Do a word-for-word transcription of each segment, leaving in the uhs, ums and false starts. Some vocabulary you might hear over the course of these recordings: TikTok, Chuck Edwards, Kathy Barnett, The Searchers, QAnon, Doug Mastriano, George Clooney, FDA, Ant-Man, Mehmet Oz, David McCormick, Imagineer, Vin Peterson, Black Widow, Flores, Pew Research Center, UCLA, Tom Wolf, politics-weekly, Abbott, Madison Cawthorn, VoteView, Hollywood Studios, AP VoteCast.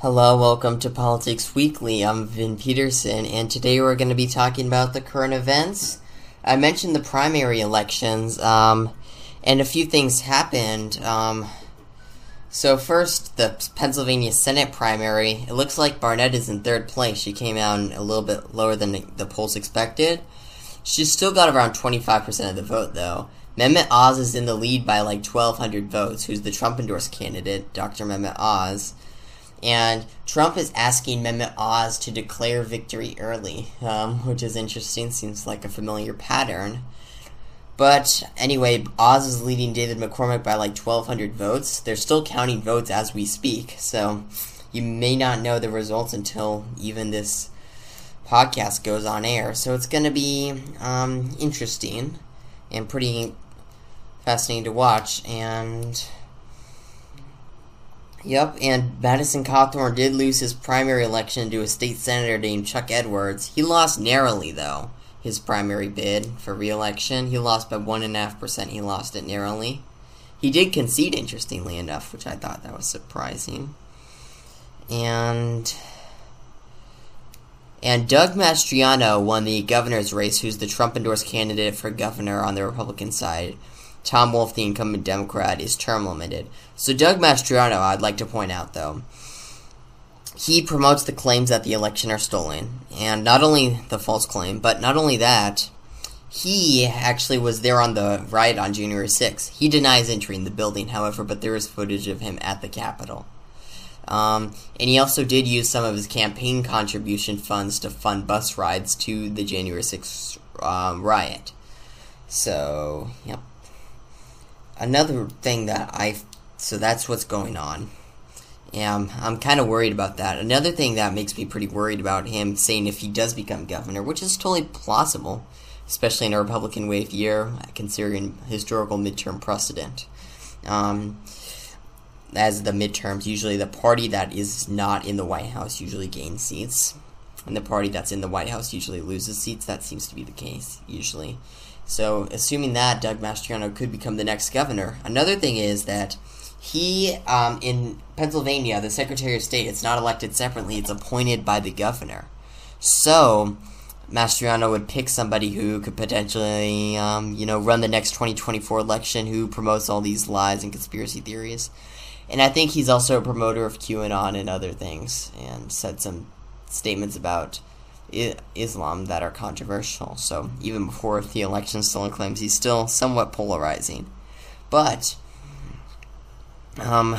Hello, welcome to Politics Weekly. I'm Vin Peterson, and today we're going to be talking about the current events. I mentioned the primary elections, um, and a few things happened. Um, so first, the Pennsylvania Senate primary. It looks like Barnett is in third place. She came out a little bit lower than the polls expected. She still got around twenty-five percent of the vote, though. Mehmet Oz is in the lead by like twelve hundred votes, who's the Trump-endorsed candidate, Doctor Mehmet Oz. And Trump is asking Mehmet Oz to declare victory early, um, which is interesting, seems like a familiar pattern. But anyway, Oz is leading David McCormick by like twelve hundred votes. They're still counting votes as we speak, so you may not know the results until even this podcast goes on air. So it's going to be um, interesting and pretty fascinating to watch. And... Yep, and Madison Cawthorn did lose his primary election to a state senator named Chuck Edwards. He lost narrowly, though, his primary bid for re-election. He lost by one point five percent. He lost it narrowly. He did concede, interestingly enough, which I thought that was surprising. And... And Doug Mastriano won the governor's race, who's the Trump-endorsed candidate for governor on the Republican side. Tom Wolf, the incumbent Democrat, is term limited. So Doug Mastriano, I'd like to point out, though, he promotes the claims that the election are stolen, and not only the false claim, but not only that, he actually was there on the riot on January sixth. He denies entering the building, however, but there is footage of him at the Capitol. Um, and he also did use some of his campaign contribution funds to fund bus rides to the January sixth um, riot. So, yep. Another thing that I, so that's what's going on. And I'm, I'm kind of worried about that. Another thing that makes me pretty worried about him saying if he does become governor, which is totally plausible, especially in a Republican wave year, considering historical midterm precedent. Um, as the midterms, usually the party that is not in the White House usually gains seats. And the party that's in the White House usually loses seats. That seems to be the case, usually. So, assuming that, Doug Mastriano could become the next governor. Another thing is that he, um, in Pennsylvania, the Secretary of State, it's not elected separately, it's appointed by the governor. So, Mastriano would pick somebody who could potentially, um, you know, run the next twenty twenty-four election, who promotes all these lies and conspiracy theories. And I think he's also a promoter of QAnon and other things, and said some statements about Islam that are controversial. So even before the election stolen claims, he's still somewhat polarizing. But um,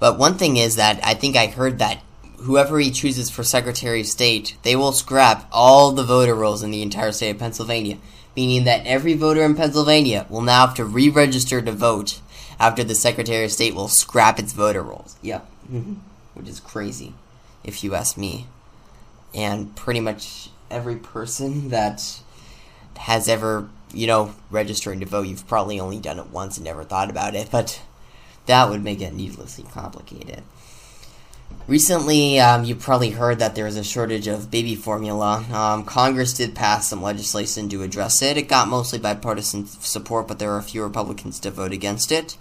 but one thing is that I think I heard that whoever he chooses for Secretary of State, they will scrap all the voter rolls in the entire state of Pennsylvania, meaning that every voter in Pennsylvania will now have to re-register to vote after the Secretary of State will scrap its voter rolls. Yep. Mm-hmm. Which is crazy, if you ask me. And pretty much every person that has ever, you know, registering to vote, you've probably only done it once and never thought about it, but that would make it needlessly complicated. Recently, um, you probably heard that there was a shortage of baby formula. Um, Congress did pass some legislation to address it. It got mostly bipartisan support, but there were a few Republicans to vote against it.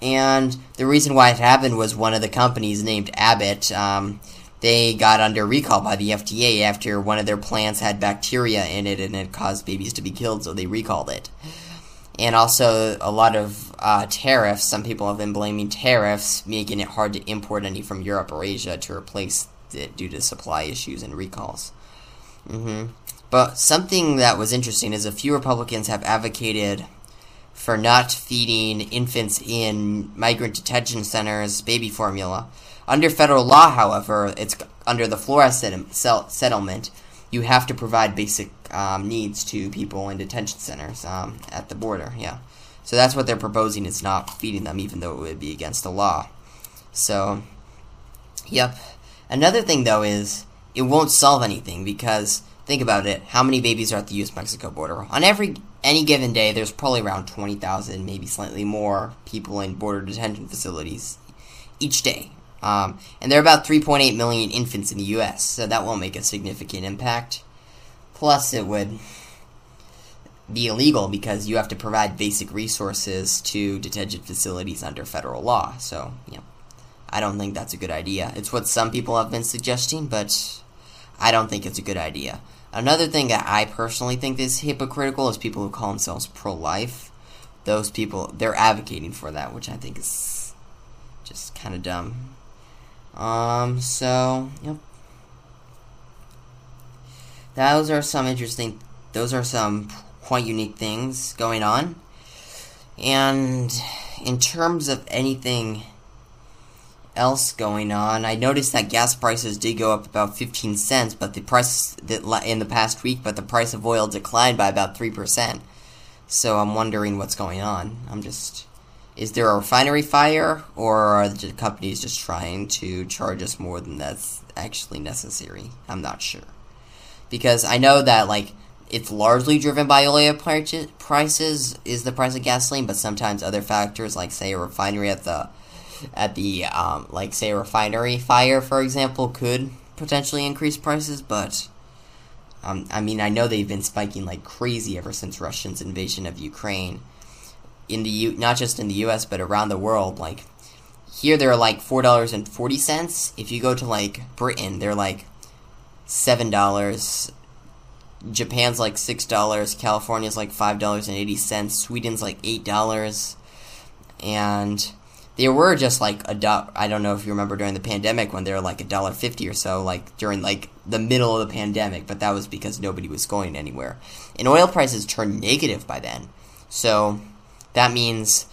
And the reason why it happened was one of the companies named Abbott, um... they got under recall by the F D A after one of their plants had bacteria in it and it caused babies to be killed, so they recalled it. And also a lot of uh, tariffs, some people have been blaming tariffs, making it hard to import any from Europe or Asia to replace it due to supply issues and recalls. Mm-hmm. But something that was interesting is a few Republicans have advocated for not feeding infants in migrant detention centers baby formula. Under federal law, however, it's under the Flores settlement, you have to provide basic um, needs to people in detention centers um, at the border, yeah. So that's what they're proposing, is not feeding them, even though it would be against the law. So, yep. Another thing, though, is it won't solve anything, because think about it, how many babies are at the U S Mexico border? On every any given day, there's probably around twenty thousand, maybe slightly more, people in border detention facilities each day. Um, and there are about three point eight million infants in the U S, so that won't make a significant impact. Plus, it would be illegal because you have to provide basic resources to detention facilities under federal law. So, yeah, I don't think that's a good idea. It's what some people have been suggesting, but I don't think it's a good idea. Another thing that I personally think is hypocritical is people who call themselves pro-life. Those people, they're advocating for that, which I think is just kind of dumb. Um, so, yep. Those are some interesting, those are some quite unique things going on. And in terms of anything else going on, I noticed that gas prices did go up about fifteen cents, but the price that in the past week, but the price of oil declined by about three percent. So I'm wondering what's going on. I'm just, is there a refinery fire, or are the companies just trying to charge us more than that's actually necessary? I'm not sure. Because I know that, like, it's largely driven by oil prices, is the price of gasoline, but sometimes other factors, like, say, a refinery at the, at the, um, like, say, a refinery fire, for example, could potentially increase prices, but, um, I mean, I know they've been spiking like crazy ever since Russia's invasion of Ukraine, in the, U not just in the U S, but around the world. Like, here they're, like, four dollars and forty cents, if you go to, like, Britain, they're, like, seven dollars, Japan's like six dollars, California's like five dollars and eighty cents, Sweden's like eight dollars, and they were just like a dollar. I don't know if you remember during the pandemic when they were like a dollar fifty or so, like during like the middle of the pandemic, but that was because nobody was going anywhere. And oil prices turned negative by then, so that means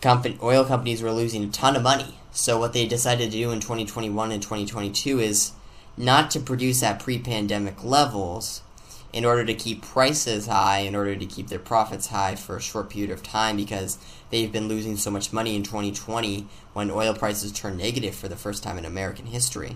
company, oil companies were losing a ton of money. So what they decided to do in twenty twenty-one and twenty twenty-two is not to produce at pre-pandemic levels in order to keep prices high, in order to keep their profits high for a short period of time, because they've been losing so much money in twenty twenty when oil prices turned negative for the first time in American history.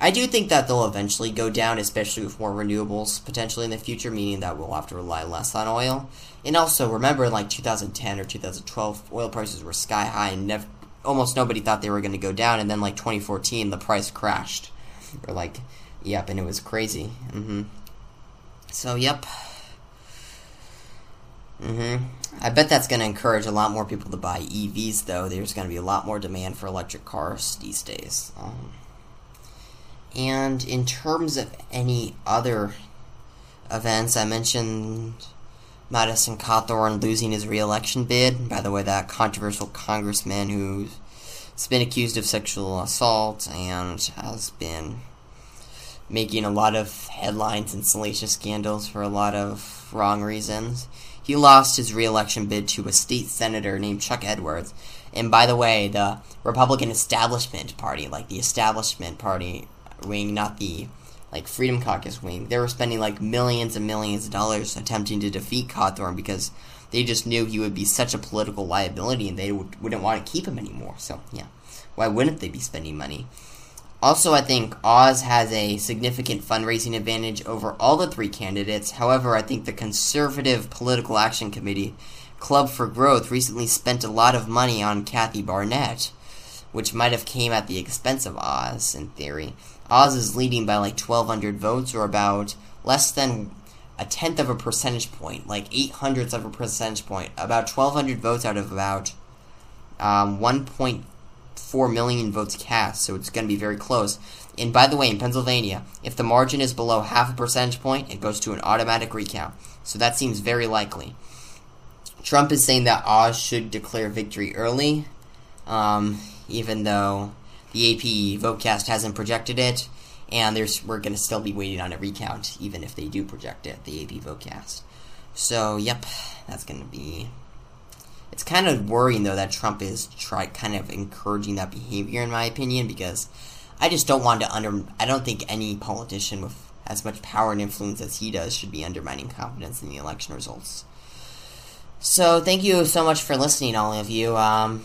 I do think that they'll eventually go down, especially with more renewables potentially in the future, meaning that we'll have to rely less on oil. And also, remember, in like two thousand ten or two thousand twelve, oil prices were sky high and never, almost nobody thought they were going to go down, and then like twenty fourteen, the price crashed. Or like, yep, and it was crazy. Mm-hmm. So, yep. Mm-hmm. I bet that's going to encourage a lot more people to buy E Vs, though. There's going to be a lot more demand for electric cars these days. Um, and in terms of any other events, I mentioned Madison Cawthorn losing his re-election bid. By the way, that controversial congressman who... He's been accused of sexual assault and has been making a lot of headlines and salacious scandals for a lot of wrong reasons. He lost his re-election bid to a state senator named Chuck Edwards. And by the way, the Republican establishment party, like the establishment party wing, not the like Freedom Caucus wing, they were spending like millions and millions of dollars attempting to defeat Cawthorn because they just knew he would be such a political liability and they would, wouldn't want to keep him anymore. So, yeah. Why wouldn't they be spending money? Also, I think Oz has a significant fundraising advantage over all the three candidates. However, I think the Conservative Political Action Committee, Club for Growth, recently spent a lot of money on Kathy Barnett, which might have came at the expense of Oz, in theory. Oz is leading by like twelve hundred votes, or about less than a tenth of a percentage point, like eight hundredths of a percentage point, about twelve hundred votes out of about um, one point four million votes cast, so it's going to be very close. And by the way, in Pennsylvania, if the margin is below half a percentage point, it goes to an automatic recount, so that seems very likely. Trump is saying that Oz should declare victory early, um, even though the A P VoteCast hasn't projected it. And there's, we're going to still be waiting on a recount, even if they do project it, the A P VoteCast. So, yep, that's going to be... It's kind of worrying, though, that Trump is try, kind of encouraging that behavior, in my opinion, because I just don't want to under... I don't think any politician with as much power and influence as he does should be undermining confidence in the election results. So, thank you so much for listening, all of you. Um...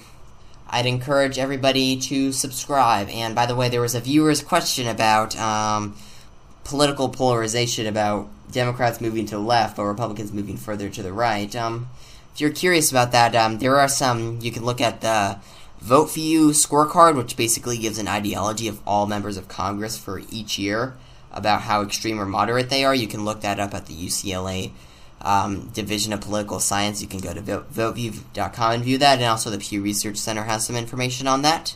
I'd encourage everybody to subscribe. And by the way, there was a viewer's question about um, political polarization, about Democrats moving to the left but Republicans moving further to the right. Um, if you're curious about that, um, there are some, you can look at the VoteView scorecard, which basically gives an ideology of all members of Congress for each year about how extreme or moderate they are. You can look that up at the U C L A Um, Division of Political Science. You can go to vote view dot com and view that, and also the Pew Research Center has some information on that.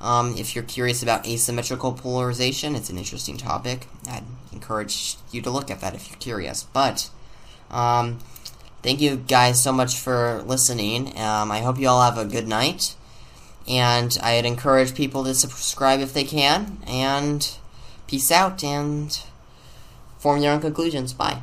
Um, if you're curious about asymmetrical polarization, it's an interesting topic. I'd encourage you to look at that if you're curious. But um, thank you guys so much for listening. Um, I hope you all have a good night. And I'd encourage people to subscribe if they can. And peace out and form your own conclusions. Bye.